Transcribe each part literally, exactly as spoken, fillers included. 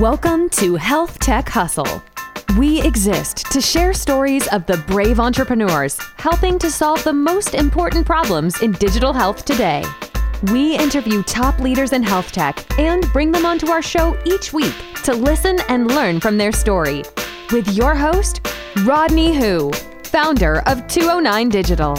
Welcome to Health Tech Hustle. We exist to share stories of the brave entrepreneurs helping to solve the most important problems in digital health today. We interview top leaders in health tech and bring them onto our show each week to listen and learn from their story. With your host, Rodney Hu, founder of two oh nine Digital.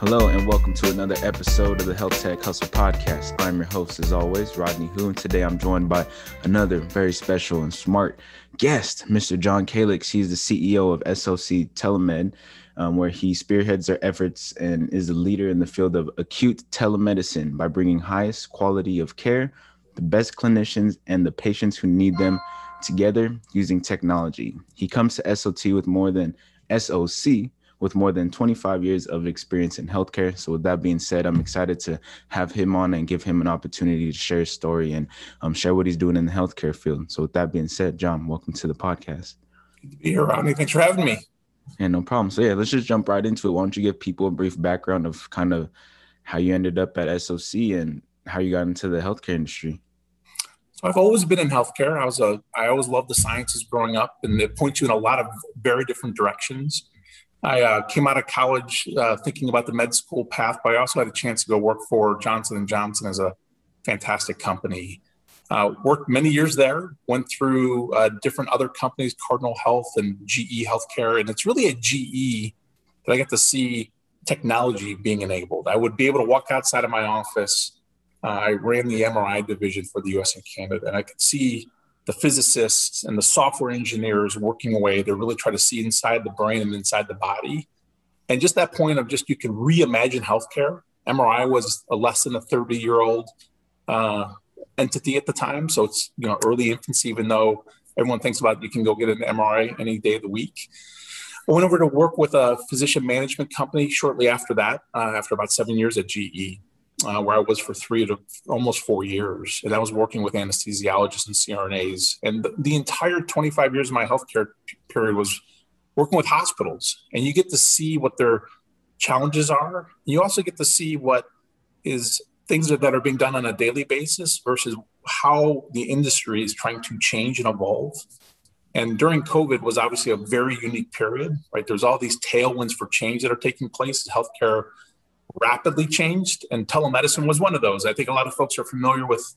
Hello and welcome to another episode of the Health Tech Hustle Podcast. I'm your host, as always, Rodney Hu, and today I'm joined by another very special and smart guest, Mister John Kalix. He's the C E O of S O C Telemed, um, where he spearheads their efforts and is a leader in the field of acute telemedicine by bringing highest quality of care, the best clinicians, and the patients who need them together using technology. He comes to SOT with more than SOC. with more than twenty-five years of experience in healthcare. So with that being said, I'm excited to have him on and give him an opportunity to share his story and um, share what he's doing in the healthcare field. So with that being said, John, welcome to the podcast. Good to be here, Rodney. Thanks for having me. Yeah, no problem. So yeah, let's just jump right into it. Why don't you give people a brief background of kind of how you ended up at S O C and how you got into the healthcare industry? So I've always been in healthcare. I was a, I always loved the sciences growing up, and they point you in a lot of very different directions. I uh, came out of college uh, thinking about the med school path, but I also had a chance to go work for Johnson and Johnson as a fantastic company. Uh, worked many years there, went through uh, different other companies, Cardinal Health and G E Healthcare. And it's really at G E that I got to see technology being enabled. I would be able to walk outside of my office. Uh, I ran the M R I division for the U S and Canada, and I could see the physicists and the software engineers working away to really try to see inside the brain and inside the body. And just that point of just, you can reimagine healthcare. M R I was a less than a thirty year old uh, entity at the time. So it's, you know, early infancy, even though everyone thinks about you can go get an M R I any day of the week. I went over to work with a physician management company shortly after that, uh, after about seven years at G E. Uh, where I was for three to almost four years. And I was working with anesthesiologists and C R N As. And the, the entire twenty-five years of my healthcare p- period was working with hospitals. And you get to see what their challenges are. You also get to see what is things that, that are being done on a daily basis versus how the industry is trying to change and evolve. And during COVID was obviously a very unique period, right? There's all these tailwinds for change that are taking place. Healthcare rapidly changed, and telemedicine was one of those. I think a lot of folks are familiar with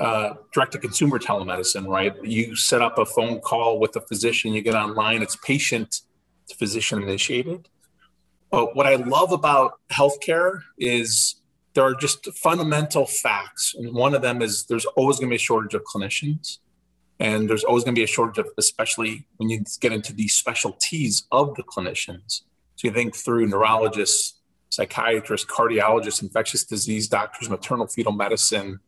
uh, direct-to-consumer telemedicine, right? You set up a phone call with a physician, you get online, it's patient to physician initiated. But what I love about healthcare is there are just fundamental facts. And one of them is there's always going to be a shortage of clinicians, and there's always going to be a shortage of, especially when you get into the specialties of the clinicians. So you think through neurologists, psychiatrists, cardiologists, infectious disease doctors, maternal fetal medicine,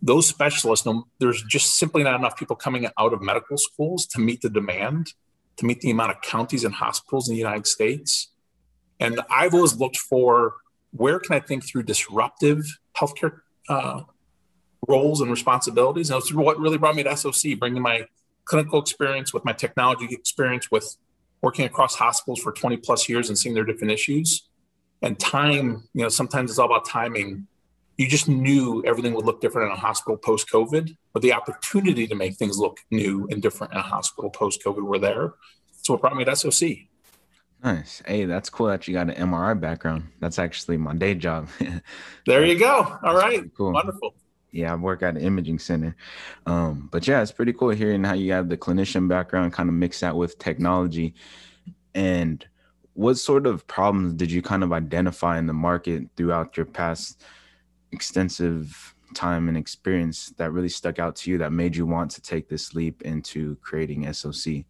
those specialists, there's just simply not enough people coming out of medical schools to meet the demand, to meet the amount of counties and hospitals in the United States. And I've always looked for, where can I think through disruptive healthcare uh, roles and responsibilities? And it's what really brought me to S O C, bringing my clinical experience with my technology experience with working across hospitals for twenty plus years and seeing their different issues. And time, you know, sometimes it's all about timing. You just knew everything would look different in a hospital post-COVID, but the opportunity to make things look new and different in a hospital post-COVID were there. So what brought me to S O C. Nice. Hey, that's cool that you got an M R I background. That's actually my day job. There you go. All right. Cool. Wonderful. Yeah, I work at an imaging center. Um, but yeah, it's pretty cool hearing how you have the clinician background kind of mixed out with technology. And what sort of problems did you kind of identify in the market throughout your past extensive time and experience that really stuck out to you that made you want to take this leap into creating S O C?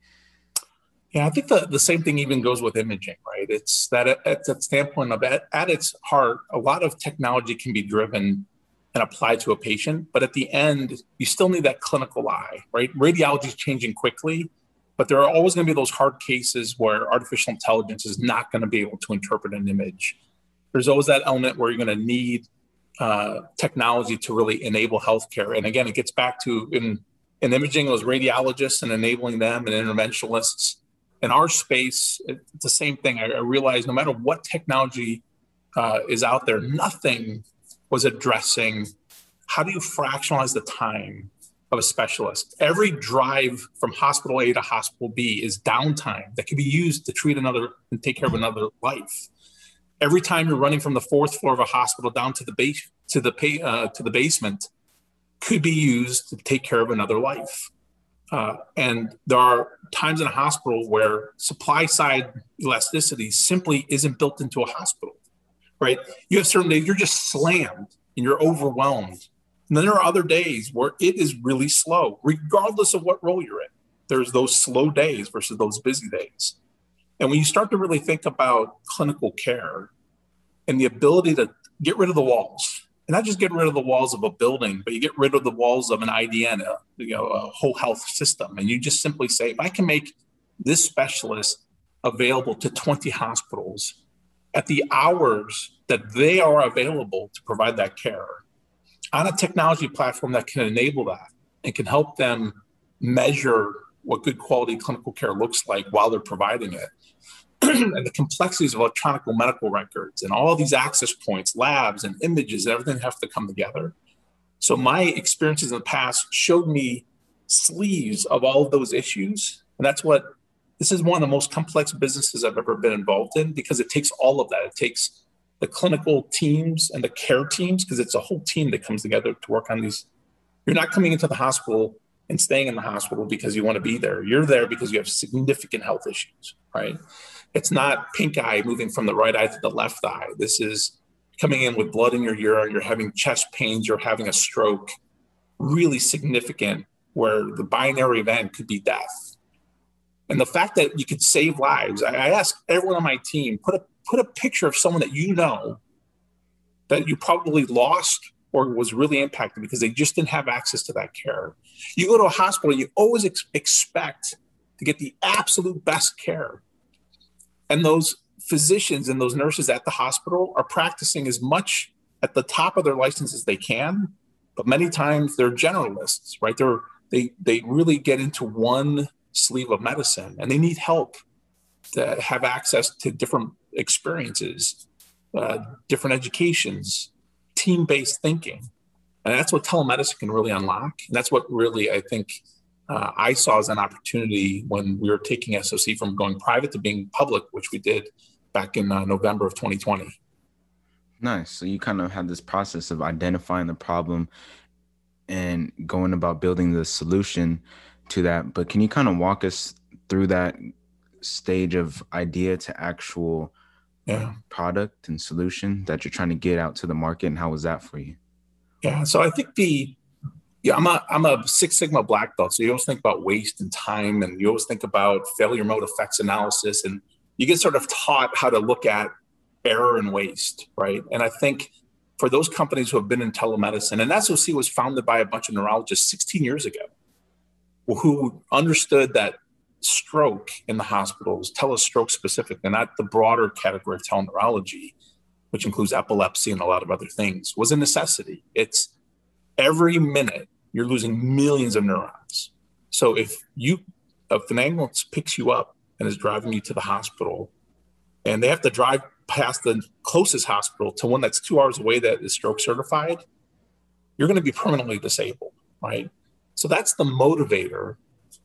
Yeah, I think the, the same thing even goes with imaging, right? It's that at that standpoint of at, at its heart, a lot of technology can be driven and applied to a patient, but at the end, you still need that clinical eye, right? Radiology is changing quickly. But there are always going to be those hard cases where artificial intelligence is not going to be able to interpret an image. There's always that element where you're going to need uh, technology to really enable healthcare. And again, it gets back to in, in imaging, it was radiologists and enabling them and interventionalists. In our space, it's the same thing. I, I realized no matter what technology uh, is out there, nothing was addressing how do you fractionalize the time of a specialist. Every drive from hospital A to hospital B is downtime that can be used to treat another and take care of another life. Every time you're running from the fourth floor of a hospital down to the base to the pay, uh, to the basement could be used to take care of another life. Uh, and there are times in a hospital where supply side elasticity simply isn't built into a hospital, right? You have certain days you're just slammed and you're overwhelmed. And then there are other days where it is really slow, regardless of what role you're in. There's those slow days versus those busy days. And when you start to really think about clinical care and the ability to get rid of the walls, and not just get rid of the walls of a building, but you get rid of the walls of an I D N, a, you know, a whole health system. And you just simply say, if I can make this specialist available to twenty hospitals at the hours that they are available to provide that care, on a technology platform that can enable that and can help them measure what good quality clinical care looks like while they're providing it. And the complexities of electronic medical records and all these access points, labs and images, and everything have to come together. So my experiences in the past showed me sleeves of all of those issues. And that's what, this is one of the most complex businesses I've ever been involved in, because it takes all of that. It takes the clinical teams and the care teams, because it's a whole team that comes together to work on these. You're not coming into the hospital and staying in the hospital because you want to be there. You're there because you have significant health issues, right? It's not pink eye moving from the right eye to the left eye. This is coming in with blood in your urine, you're having chest pains, you're having a stroke, really significant, where the binary event could be death. And the fact that you could save lives, I ask everyone on my team, put a Put a picture of someone that you know that you probably lost or was really impacted because they just didn't have access to that care. You go to a hospital, you always ex- expect to get the absolute best care. And those physicians and those nurses at the hospital are practicing as much at the top of their license as they can, but many times they're generalists, right? They're, they, they really get into one sleeve of medicine and they need help to have access to different experiences, uh, different educations, team-based thinking. And that's what telemedicine can really unlock. And that's what really, I think, uh, I saw as an opportunity when we were taking S O C from going private to being public, which we did back in uh, November of twenty twenty. Nice. So you kind of had this process of identifying the problem and going about building the solution to that. But can you kind of walk us through that stage of idea to actual yeah. product and solution that you're trying to get out to the market, and how was that for you? Yeah, so I think the yeah, I'm a I'm a Six Sigma black belt, so you always think about waste and time, and you always think about failure mode effects analysis, and you get sort of taught how to look at error and waste, right? And I think for those companies who have been in telemedicine, and S O C was founded by a bunch of neurologists sixteen years ago, who understood that stroke in the hospitals, telestroke specific, and not the broader category of teleneurology, which includes epilepsy and a lot of other things, was a necessity. It's every minute you're losing millions of neurons. So if you, if an ambulance picks you up and is driving you to the hospital, and they have to drive past the closest hospital to one that's two hours away that is stroke certified, you're going to be permanently disabled, right? So that's the motivator.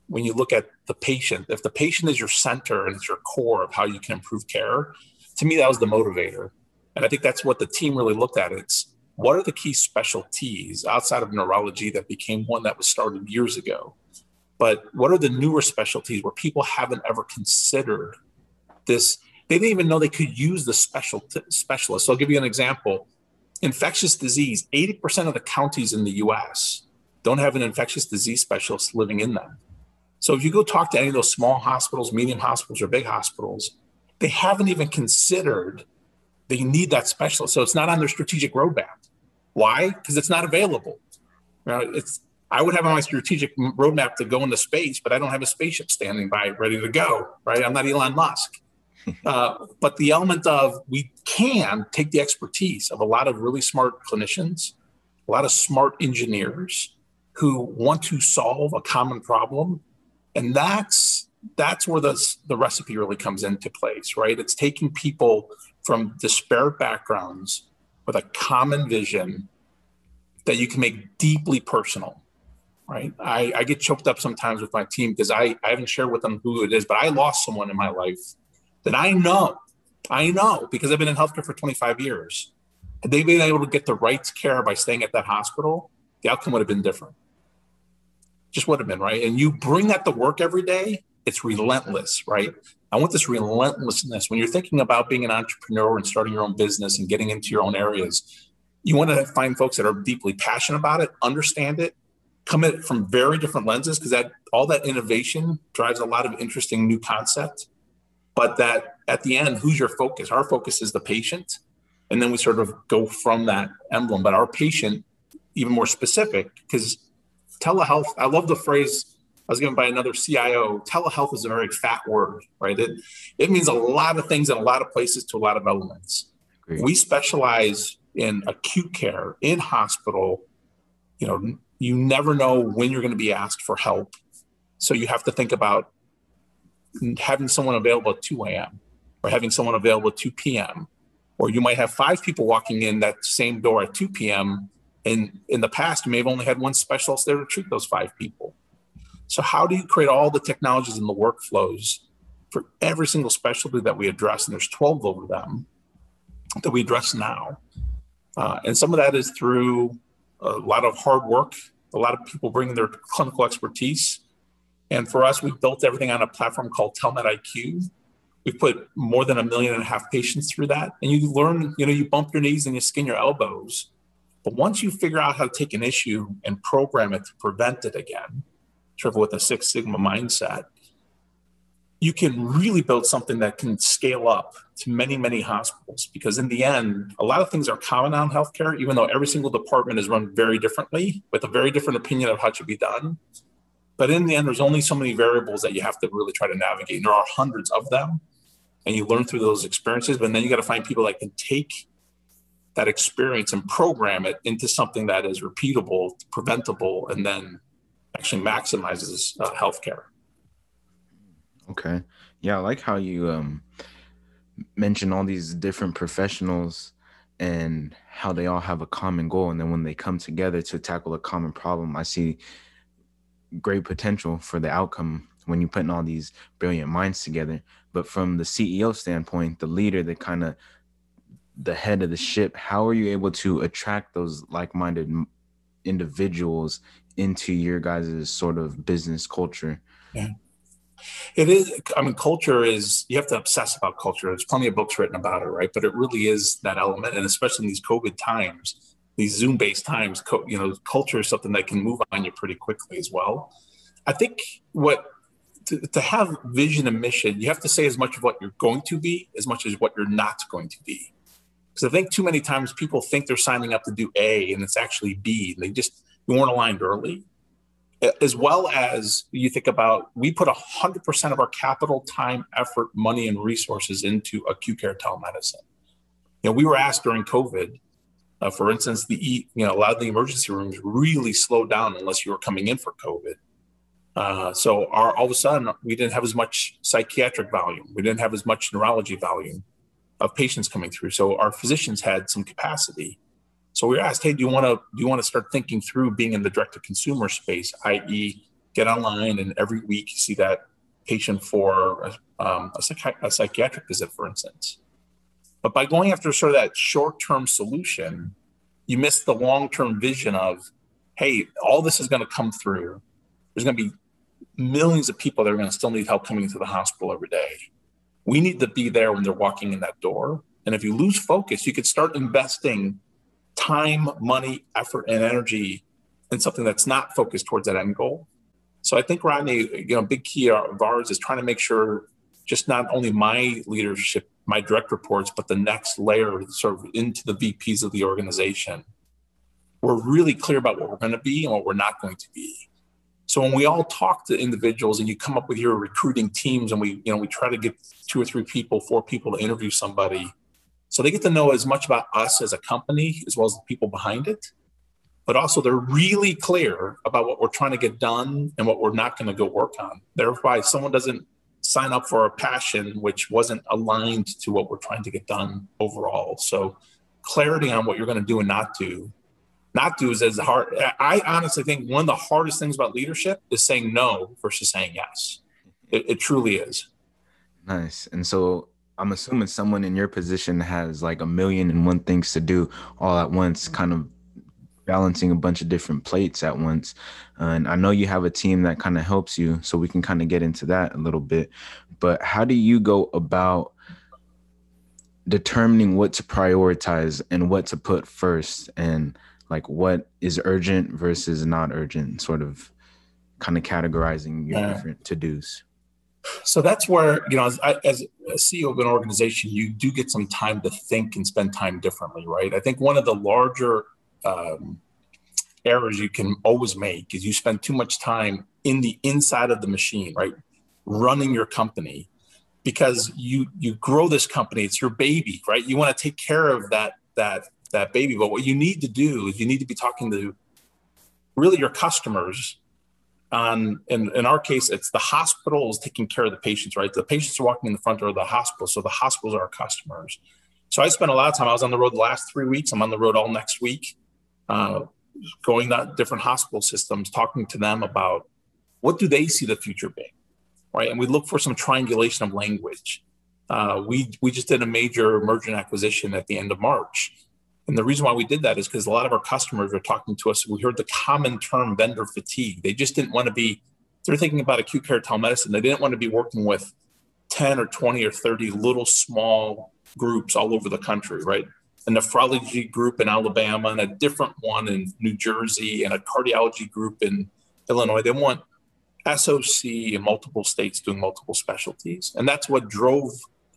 When you look at the patient, if the patient is your center and it's your core of how you can improve care, to me, that was the motivator. And I think that's what the team really looked at. It's what are the key specialties outside of neurology that became one that was started years ago? But what are the newer specialties where people haven't ever considered this? They didn't even know they could use the special t- specialist. So I'll give you an example. Infectious disease, eighty percent of the counties in the U S don't have an infectious disease specialist living in them. So if you go talk to any of those small hospitals, medium hospitals, or big hospitals, they haven't even considered that you need that specialist. So it's not on their strategic roadmap. Why? Because it's not available. You know, it's I would have on my strategic roadmap to go into space, but I don't have a spaceship standing by ready to go, right? I'm not Elon Musk. uh, but the element of we can take the expertise of a lot of really smart clinicians, a lot of smart engineers who want to solve a common problem. And that's that's where the, the recipe really comes into place, right? It's taking people from disparate backgrounds with a common vision that you can make deeply personal, right? I, I get choked up sometimes with my team because I, I haven't shared with them who it is, but I lost someone in my life that I know, I know, because I've been in healthcare for twenty-five years. Had they been able to get the right care by staying at that hospital, the outcome would have been different. Just would have been, right? And you bring that to work every day, it's relentless, right? I want this relentlessness. When you're thinking about being an entrepreneur and starting your own business and getting into your own areas, you want to find folks that are deeply passionate about it, understand it, come at it from very different lenses, because that all that innovation drives a lot of interesting new concepts. But that at the end, who's your focus? Our focus is the patient. And then we sort of go from that emblem. But our patient, even more specific, because telehealth, I love the phrase I was given by another C I O, telehealth is a very fat word, right? It, it means a lot of things in a lot of places to a lot of elements. Great. We specialize in acute care, in hospital. You know, you never know when you're going to be asked for help. So you have to think about having someone available at two a.m. or having someone available at two p.m. Or you might have five people walking in that same door at two p.m. And in the past, you may have only had one specialist there to treat those five people. So how do you create all the technologies and the workflows for every single specialty that we address? And there's twelve of them that we address now. Uh, and some of that is through a lot of hard work, a lot of people bringing their clinical expertise. And for us, we've built everything on a platform called Telmed I Q. We've put more than a million and a half patients through that. And you learn, you know, you bump your knees and you skin your elbows. But once you figure out how to take an issue and program it to prevent it again, sort of with a Six Sigma mindset, you can really build something that can scale up to many, many hospitals. Because in the end, a lot of things are common on healthcare, even though every single department is run very differently with a very different opinion of how it should be done. But in the end, there's only so many variables that you have to really try to navigate. And there are hundreds of them. And you learn through those experiences, but then you got to find people that can take that experience and program it into something that is repeatable, preventable, and then actually maximizes uh, healthcare. Okay. Yeah. I like how you um, mention all these different professionals and how they all have a common goal. And then when they come together to tackle a common problem, I see great potential for the outcome when you're putting all these brilliant minds together. But from the C E O standpoint, the leader, the kind of the head of the ship, how are you able to attract those like-minded individuals into your guys' sort of business culture? Yeah, it is. I mean, culture is, you have to obsess about culture. There's plenty of books written about it, right? But it really is that element. And especially in these COVID times, these Zoom-based times, you know, culture is something that can move on you pretty quickly as well. I think what To, to have vision and mission, you have to say as much of what you're going to be as much as what you're not going to be. Because I think too many times people think they're signing up to do A and it's actually B. And they just you weren't aligned early. As well as you think about, we put one hundred percent of our capital, time, effort, money, and resources into acute care telemedicine. You know, we were asked during COVID, uh, for instance, the you know a lot of the emergency rooms really slowed down unless you were coming in for COVID. Uh, so our, all of a sudden, we didn't have as much psychiatric volume. We didn't have as much neurology volume of patients coming through. So our physicians had some capacity. So we were asked, hey, do you want to do you want to start thinking through being in the direct-to-consumer space, that is get online and every week you see that patient for um, a, psychi- a psychiatric visit, for instance. But by going after sort of that short-term solution, you miss the long-term vision of, hey, all this is going to come through. There's going to be millions of people that are going to still need help coming into the hospital every day. We need to be there when they're walking in that door. And if you lose focus, you could start investing time, money, effort, and energy in something that's not focused towards that end goal. So I think, Rodney, you know, big key of ours is trying to make sure just not only my leadership, my direct reports, but the next layer sort of into the V Ps of the organization, we're really clear about what we're going to be and what we're not going to be. So when we all talk to individuals and you come up with your recruiting teams and we, you know, we try to get two or three people, four people to interview somebody. So they get to know as much about us as a company, as well as the people behind it, but also they're really clear about what we're trying to get done and what we're not going to go work on. Thereby, someone doesn't sign up for a passion, which wasn't aligned to what we're trying to get done overall. So clarity on what you're going to do and not do not do is as hard. I honestly think one of the hardest things about leadership is saying no versus saying yes. It, it truly is. Nice. And so I'm assuming someone in your position has like a million and one things to do all at once, kind of balancing a bunch of different plates at once. Uh, and I know you have a team that kind of helps you, so we can kind of get into that a little bit. But how do you go about determining what to prioritize and what to put first, and like what is urgent versus not urgent, sort of kind of categorizing your yeah. different to-dos? So that's where, you know, as, as a C E O of an organization, you do get some time to think and spend time differently, right? I think one of the larger um, errors you can always make is you spend too much time in the inside of the machine, right? Running your company, because you you grow this company, it's your baby, right? You want to take care of that that that baby. But what you need to do is you need to be talking to really your customers. On, in, in our case, it's the hospitals taking care of the patients, right? The patients are walking in the front door of the hospital. So the hospitals are our customers. So I spent a lot of time. I was on the road the last three weeks. I'm on the road all next week, uh, going to different hospital systems, talking to them about what do they see the future being, right? And we look for some triangulation of language. Uh, we, we just did a major merger and acquisition at the end of March. And the reason why we did that is because a lot of our customers are talking to us. We heard the common term vendor fatigue. They just didn't want to be, they're thinking about acute care telemedicine. They didn't want to be working with ten or twenty or thirty little small groups all over the country, right? A nephrology group in Alabama and a different one in New Jersey and a cardiology group in Illinois. They want S O C in multiple states doing multiple specialties. And that's what drove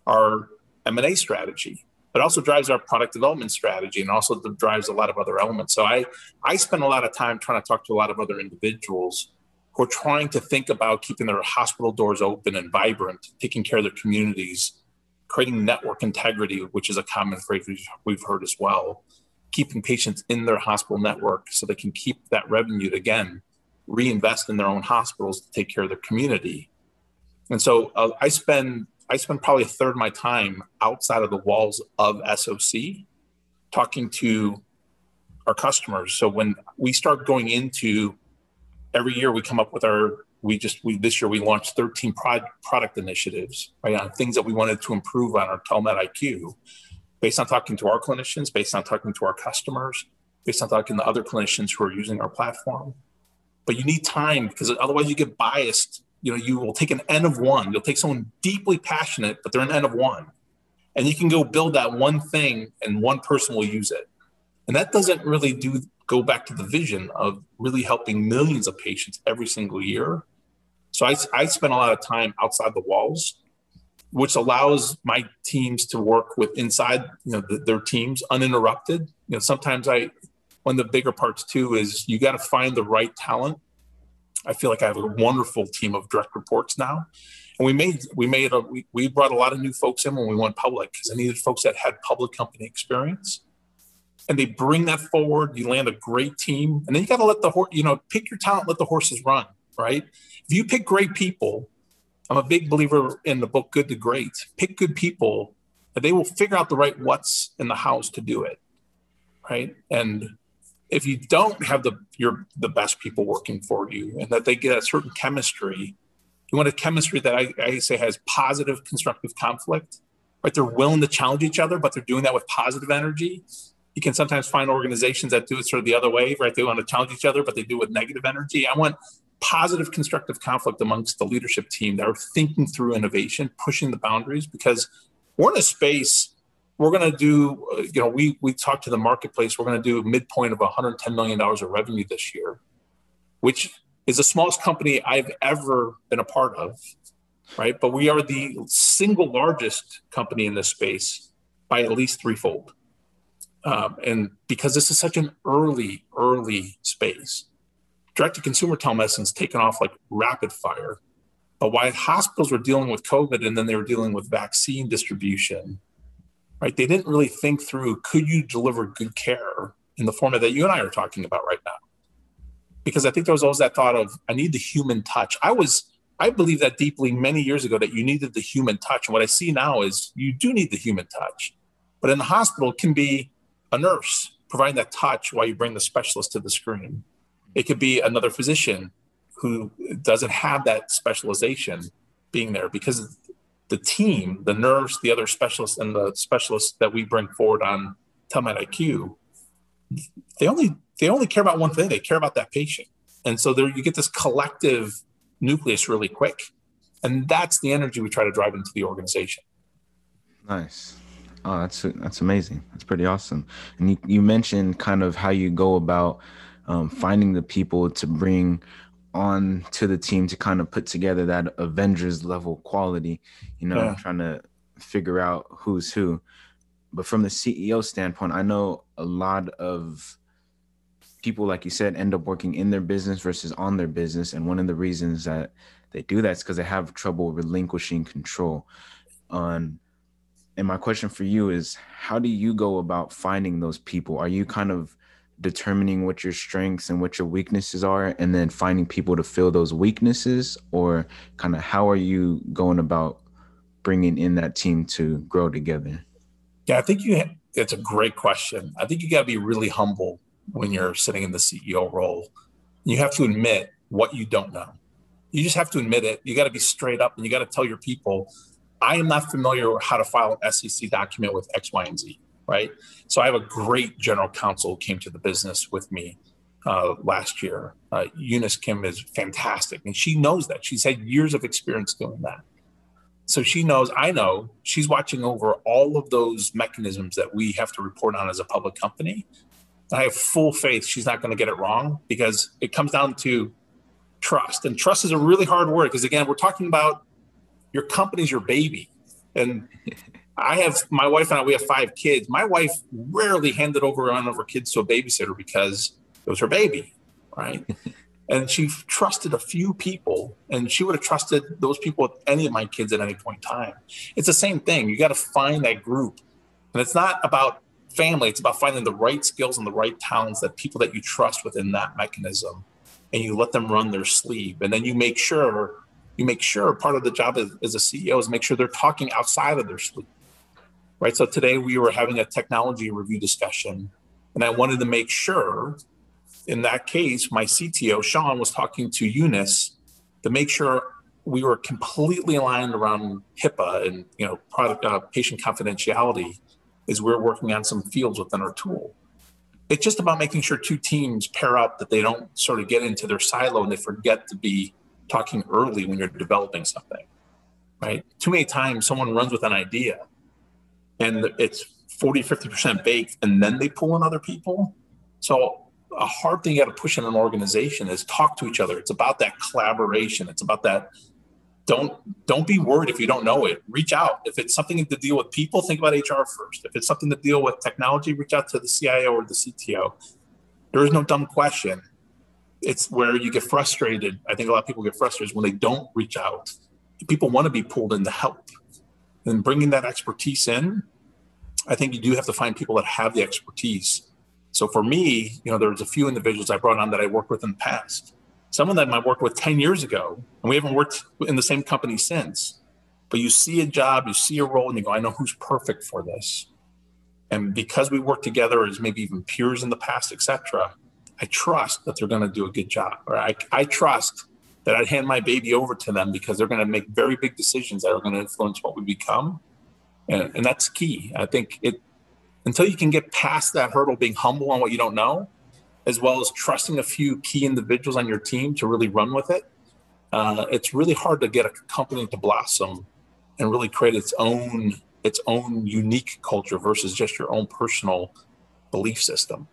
our M and A strategy. It also drives our product development strategy and also drives a lot of other elements. So I, I spend a lot of time trying to talk to a lot of other individuals who are trying to think about keeping their hospital doors open and vibrant, taking care of their communities, creating network integrity, which is a common phrase we've heard as well, keeping patients in their hospital network so they can keep that revenue to, again, reinvest in their own hospitals to take care of their community. And so uh, I spend... I spend probably a third of my time outside of the walls of S O C talking to our customers. So when we start going into every year, we come up with our, we just, we this year we launched thirteen product, product initiatives, right, on things that we wanted to improve on our Telmed I Q, based on talking to our clinicians, based on talking to our customers, based on talking to other clinicians who are using our platform. But you need time, because otherwise you get biased. You know, you will take an N of one. You'll take someone deeply passionate, but they're an N of one. And you can go build that one thing and one person will use it. And that doesn't really do go back to the vision of really helping millions of patients every single year. So I, I spend a lot of time outside the walls, which allows my teams to work with inside, you know, the, their teams uninterrupted. You know, sometimes I, one of the bigger parts too is you got to find the right talent. I feel like I have a wonderful team of direct reports now. And we made, we made, a, we, we brought a lot of new folks in when we went public, because I needed folks that had public company experience, and they bring that forward. You land a great team, and then you got to let the horse, you know, pick your talent, let the horses run, right? If you pick great people, I'm a big believer in the book, Good to Great, pick good people, and they will figure out the right what's in the house to do it. Right. And if you don't have the your the best people working for you, and that they get a certain chemistry, you want a chemistry that I, I say has positive, constructive conflict, right? They're willing to challenge each other, but they're doing that with positive energy. You can sometimes find organizations that do it sort of the other way, right? They want to challenge each other, but they do it with negative energy. I want positive, constructive conflict amongst the leadership team that are thinking through innovation, pushing the boundaries, because we're in a space. We're going to do, you know, we we talked to the marketplace. We're going to do a midpoint of one hundred ten million dollars of revenue this year, which is the smallest company I've ever been a part of, right? But we are the single largest company in this space by at least threefold. Um, and because this is such an early, early space, direct-to-consumer telemedicine's taken off like rapid fire. But while hospitals were dealing with COVID and then they were dealing with vaccine distribution, right? They didn't really think through, could you deliver good care in the format that you and I are talking about right now? Because I think there was always that thought of, I need the human touch. I was, I believe that deeply many years ago, that you needed the human touch. And what I see now is you do need the human touch. But in the hospital, it can be a nurse providing that touch while you bring the specialist to the screen. It could be another physician who doesn't have that specialization being there, because the team, the nurse, the other specialists, and the specialists that we bring forward on Telmed I Q, they only they only care about one thing. They care about that patient. And so there you get this collective nucleus really quick. And that's the energy we try to drive into the organization. Nice. Oh, that's that's amazing. That's pretty awesome. And you, you mentioned kind of how you go about um, finding the people to bring on to the team to kind of put together that Avengers level quality, you know, yeah. trying to figure out who's who. But from the C E O standpoint, I know a lot of people, like you said, end up working in their business versus on their business. And one of the reasons that they do that is because they have trouble relinquishing control on. And my question for you is, how do you go about finding those people? Are you kind of determining what your strengths and what your weaknesses are, and then finding people to fill those weaknesses? Or kind of how are you going about bringing in that team to grow together? Yeah, I think you. Ha- it's a great question. I think you got to be really humble when you're sitting in the C E O role. You have to admit what you don't know. You just have to admit it. You got to be straight up, and you got to tell your people, I am not familiar with how to file an S E C document with X, Y, and Z, right? So I have a great general counsel who came to the business with me uh, last year. Uh, Eunice Kim is fantastic, and she knows that. She's had years of experience doing that. So she knows, I know, she's watching over all of those mechanisms that we have to report on as a public company. And I have full faith she's not going to get it wrong, because it comes down to trust. And trust is a really hard word, because, again, we're talking about your company's your baby. And I have, my wife and I, we have five kids. My wife rarely handed over one of her kids to a babysitter because it was her baby, right? And she trusted a few people, and she would have trusted those people with any of my kids at any point in time. It's the same thing. You got to find that group. And it's not about family. It's about finding the right skills and the right talents, that people that you trust within that mechanism, and you let them run their sleeve. And then you make sure You make sure part of the job as, as a C E O is make sure they're talking outside of their sleep, right? So today we were having a technology review discussion, and I wanted to make sure, in that case, my C T O, Sean, was talking to Eunice to make sure we were completely aligned around HIPAA and, you know, product uh, patient confidentiality as we're working on some fields within our tool. It's just about making sure two teams pair up, that they don't sort of get into their silo and they forget to be talking early when you're developing something, right? Too many times someone runs with an idea and it's forty, fifty percent baked, and then they pull in other people. So a hard thing you got to push in an organization is talk to each other. It's about that collaboration. It's about that. Don't, don't be worried if you don't know it. Reach out. If it's something to deal with people, think about H R first. If it's something to deal with technology, reach out to the C I O or the C T O. There is no dumb question. It's where you get frustrated. I think a lot of people get frustrated when they don't reach out. People want to be pulled in to help. And bringing that expertise in, I think you do have to find people that have the expertise. So for me, you know, there was a few individuals I brought on that I worked with in the past. Someone that I worked with ten years ago, and we haven't worked in the same company since. But you see a job, you see a role, and you go, I know who's perfect for this. And because we worked together as maybe even peers in the past, et cetera, I trust that they're going to do a good job, or I, I trust that I'd hand my baby over to them because they're going to make very big decisions that are going to influence what we become. And, and that's key. I think it, until you can get past that hurdle, being humble on what you don't know, as well as trusting a few key individuals on your team to really run with it. Uh, it's really hard to get a company to blossom and really create its own, its own unique culture versus just your own personal belief system.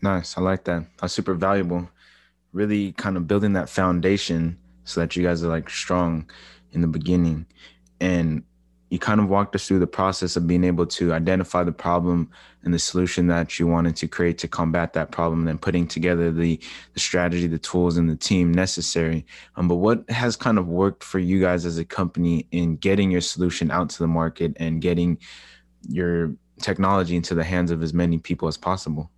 Nice. I like that. That's super valuable. Really kind of building that foundation so that you guys are like strong in the beginning. And you kind of walked us through the process of being able to identify the problem and the solution that you wanted to create to combat that problem, and then putting together the, the strategy, the tools, and the team necessary. Um, but what has kind of worked for you guys as a company in getting your solution out to the market and getting your technology into the hands of as many people as possible?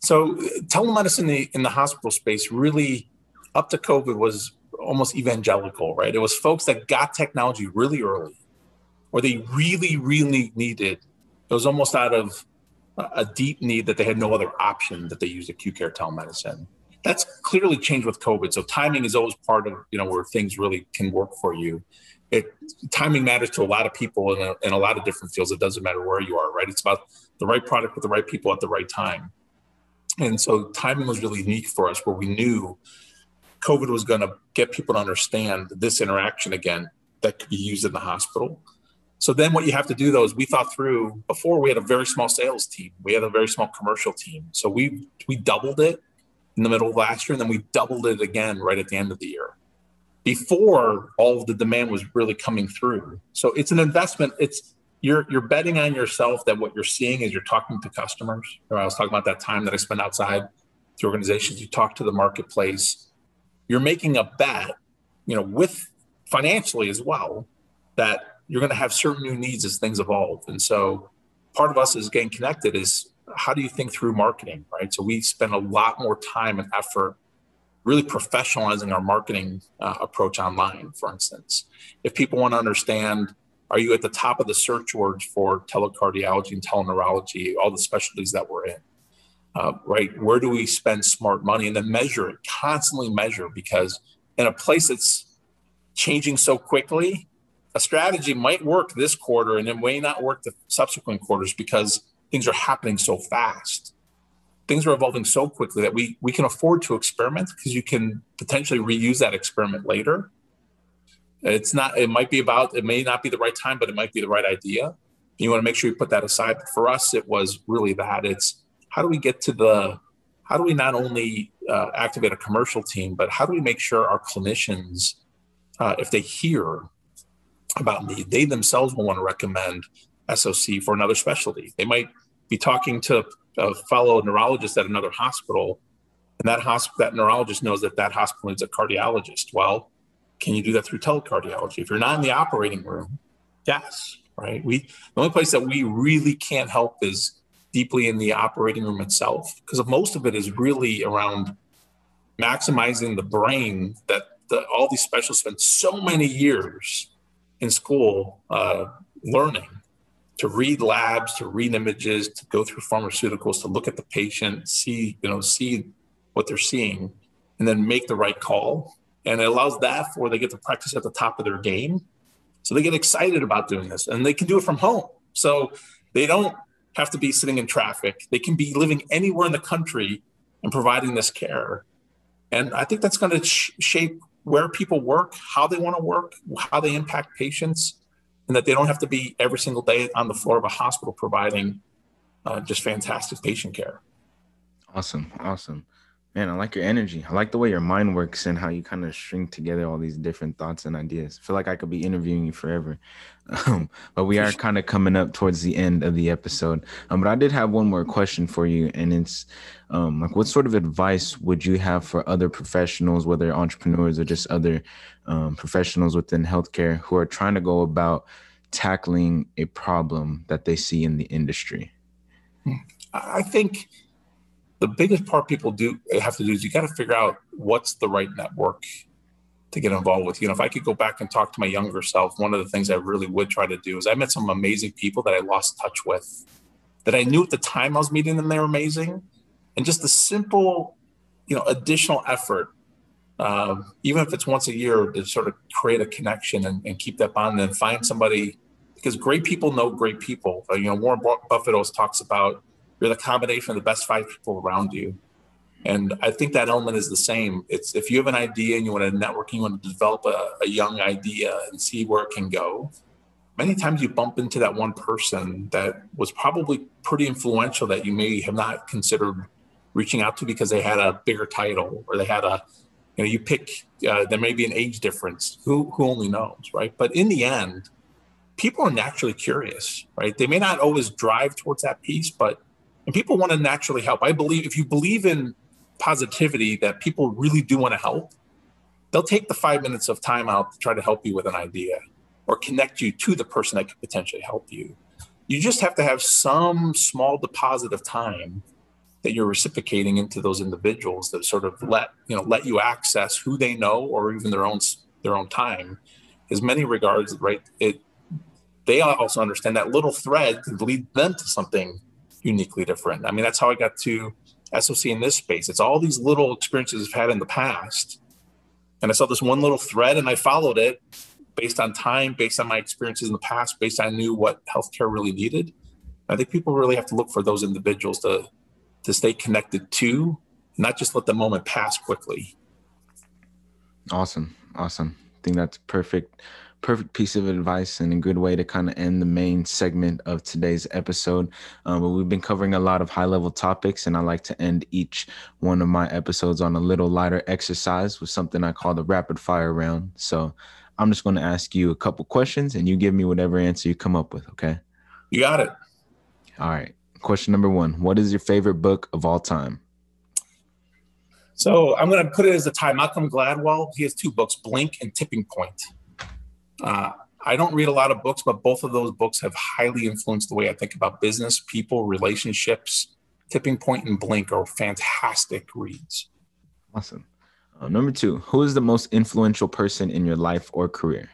So telemedicine in the, in the hospital space, really up to COVID, was almost evangelical, right? It was folks that got technology really early, or they really, really needed. It was almost out of a deep need that they had no other option that they used acute care telemedicine. That's clearly changed with COVID. So timing is always part of, you know, where things really can work for you. It, timing matters to a lot of people in a, in a lot of different fields. It doesn't matter where you are, right? It's about the right product with the right people at the right time. And so timing was really unique for us, where we knew COVID was going to get people to understand this interaction again that could be used in the hospital. So then what you have to do, though, is we thought through, before we had a very small sales team. We had a very small commercial team. So we we doubled it in the middle of last year, and then we doubled it again right at the end of the year, before all of the demand was really coming through. So it's an investment. It's you're you're betting on yourself that what you're seeing is you're talking to customers. You know, I was talking about that time that I spent outside to organizations. You talk to the marketplace. You're making a bet, you know, with financially as well, that you're going to have certain new needs as things evolve. And so part of us is getting connected is, how do you think through marketing, right? So we spend a lot more time and effort really professionalizing our marketing uh, approach online, for instance. If people want to understand, are you at the top of the search words for telecardiology and teleneurology, all the specialties that we're in, uh, right? Where do we spend smart money? And then measure it, constantly measure, because in a place that's changing so quickly, a strategy might work this quarter and it may not work the subsequent quarters, because things are happening so fast. Things are evolving so quickly that we, we can afford to experiment, because you can potentially reuse that experiment later. It's not, it might be about, it may not be the right time, but it might be the right idea. You want to make sure you put that aside. But for us, it was really that. It's how do we get to the, how do we not only uh, activate a commercial team, but how do we make sure our clinicians, uh, if they hear about need, they themselves will want to recommend S O C for another specialty. They might be talking to a fellow neurologist at another hospital, and that hospital, that neurologist knows that that hospital needs a cardiologist. Well, can you do that through telecardiology? If you're not in the operating room, yes, right? We, the only place that we really can't help is deeply in the operating room itself, because most of it is really around maximizing the brain that the, all these specialists spend so many years in school uh, learning to read labs, to read images, to go through pharmaceuticals, to look at the patient, see, you know, see what they're seeing, and then make the right call. And it allows that for they get to practice at the top of their game. So they get excited about doing this, and they can do it from home. So they don't have to be sitting in traffic. They can be living anywhere in the country and providing this care. And I think that's going to sh- shape where people work, how they want to work, how they impact patients, and that they don't have to be every single day on the floor of a hospital providing uh, just fantastic patient care. Awesome. Awesome. Man, I like your energy. I like the way your mind works and how you kind of string together all these different thoughts and ideas. I feel like I could be interviewing you forever. Um, but we are kind of coming up towards the end of the episode. Um, but I did have one more question for you. And it's um, like, what sort of advice would you have for other professionals, whether entrepreneurs or just other um, professionals within healthcare, who are trying to go about tackling a problem that they see in the industry? I think the biggest part people do have to do is you got to figure out what's the right network to get involved with. You know, if I could go back and talk to my younger self, one of the things I really would try to do is I met some amazing people that I lost touch with, that I knew at the time I was meeting them, they were amazing. And just the simple, you know, additional effort, uh, even if it's once a year, to sort of create a connection and, and keep that bond, and then find somebody, because great people know great people. You know, Warren Buffett always talks about, you're the combination of the best five people around you. And I think that element is the same. It's if you have an idea and you want to network, you want to develop a, a young idea and see where it can go. Many times you bump into that one person that was probably pretty influential that you may have not considered reaching out to because they had a bigger title, or they had a, you know, you pick, uh, there may be an age difference. Who, who only knows, right? But in the end, people are naturally curious, right? They may not always drive towards that piece, but And people want to naturally help. I believe if you believe in positivity, that people really do want to help, they'll take the five minutes of time out to try to help you with an idea or connect you to the person that could potentially help you. You just have to have some small deposit of time that you're reciprocating into those individuals that sort of let you know let you access who they know, or even their own their own time. As many regards, right? It they also understand that little thread could lead them to something uniquely different. I mean, that's how I got to S O C in this space. It's all these little experiences I've had in the past. And I saw this one little thread and I followed it based on time, based on my experiences in the past, based on I knew what healthcare really needed. I think people really have to look for those individuals to, to stay connected to, not just let the moment pass quickly. Awesome. Awesome. I think that's perfect. Perfect piece of advice and a good way to kind of end the main segment of today's episode. Um, but we've been covering a lot of high level topics, and I like to end each one of my episodes on a little lighter exercise with something I call the rapid fire round. So I'm just going to ask you a couple questions and you give me whatever answer you come up with. Okay. You got it. All right. Question number one, what is your favorite book of all time? So I'm going to put it as a tie. Malcolm Gladwell, he has two books, Blink and Tipping Point. Uh, I don't read a lot of books, but both of those books have highly influenced the way I think about business, people, relationships. Tipping Point and Blink are fantastic reads. Awesome. Uh, number two, who is the most influential person in your life or career?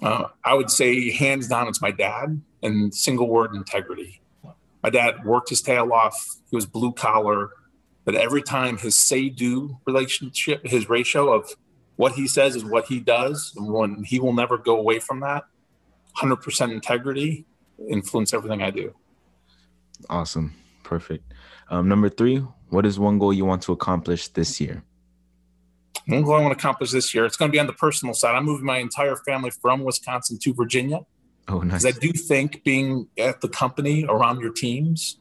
Uh, I would say hands down, it's my dad, and single word, integrity. My dad worked his tail off. He was blue collar, but every time his say-do relationship, his ratio of what he says is what he does, and when he will never go away from that. one hundred percent integrity influence everything I do. Awesome. Perfect. Um, number three, what is one goal you want to accomplish this year? One goal I want to accomplish this year, it's going to be on the personal side. I'm moving my entire family from Wisconsin to Virginia. Oh, nice. Because I do think being at the company around your teams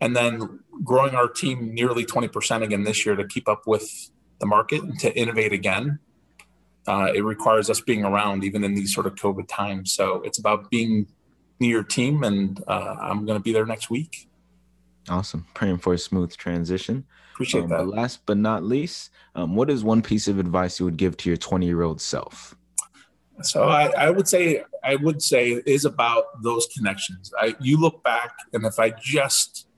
and then growing our team nearly twenty percent again this year to keep up with the market and to innovate again. Uh, it requires us being around even in these sort of COVID times. So it's about being near your team, and uh, I'm going to be there next week. Awesome. Praying for a smooth transition. Appreciate um, that. But last but not least, um, what is one piece of advice you would give to your twenty-year-old self? So I, I would say, I would say it is about those connections. I, you look back, and if I just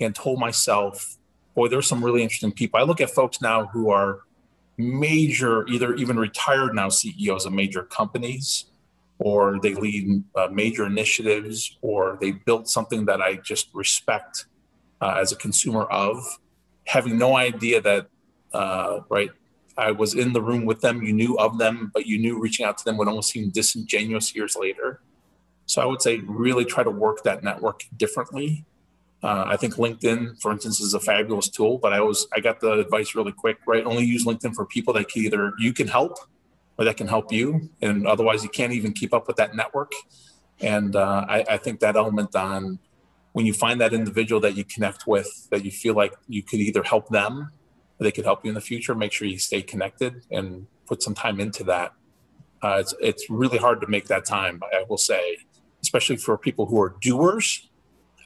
and told myself, boy, there's some really interesting people. I look at folks now who are major, either even retired now C E Os of major companies, or they lead uh, major initiatives, or they built something that I just respect uh, as a consumer of, having no idea that, uh, right, I was in the room with them, you knew of them, but you knew reaching out to them would almost seem disingenuous years later. So I would say really try to work that network differently. Uh, I think LinkedIn, for instance, is a fabulous tool, but I always, I got the advice really quick, right? Only use LinkedIn for people that can either you can help or that can help you. And otherwise you can't even keep up with that network. And uh, I, I think that element on when you find that individual that you connect with, that you feel like you could either help them or they could help you in the future, make sure you stay connected and put some time into that. Uh, it's, it's really hard to make that time, I will say, especially for people who are doers.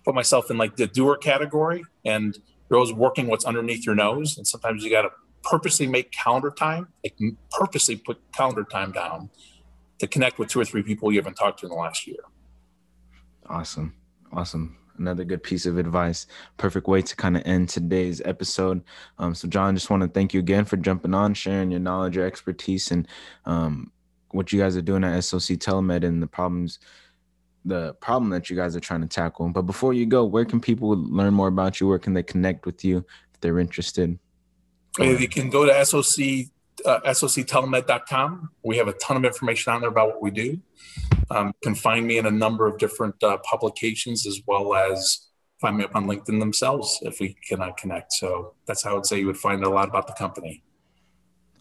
Put myself in like the doer category, and you're always working what's underneath your nose. And sometimes you got to purposely make calendar time, like purposely put calendar time down to connect with two or three people you haven't talked to in the last year. Awesome. Awesome. Another good piece of advice. Perfect way to kind of end today's episode. Um, so John, just want to thank you again for jumping on, sharing your knowledge, your expertise, and um, what you guys are doing at S O C Telemed and the problems the problem that you guys are trying to tackle. But before you go, where can people learn more about you? Where can they connect with you if they're interested? They can go to S O C telemed dot com. We have a ton of information on there about what we do. Um, you can find me in a number of different uh, publications, as well as find me up on LinkedIn themselves if we cannot connect. So that's how I would say you would find a lot about the company.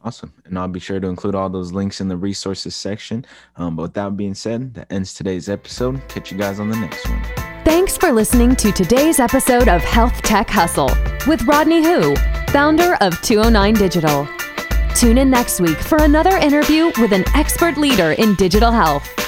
Awesome. And I'll be sure to include all those links in the resources section. Um, but with that being said, that ends today's episode. Catch you guys on the next one. Thanks for listening to today's episode of Health Tech Hustle with Rodney Hu, founder of two oh nine Digital. Tune in next week for another interview with an expert leader in digital health.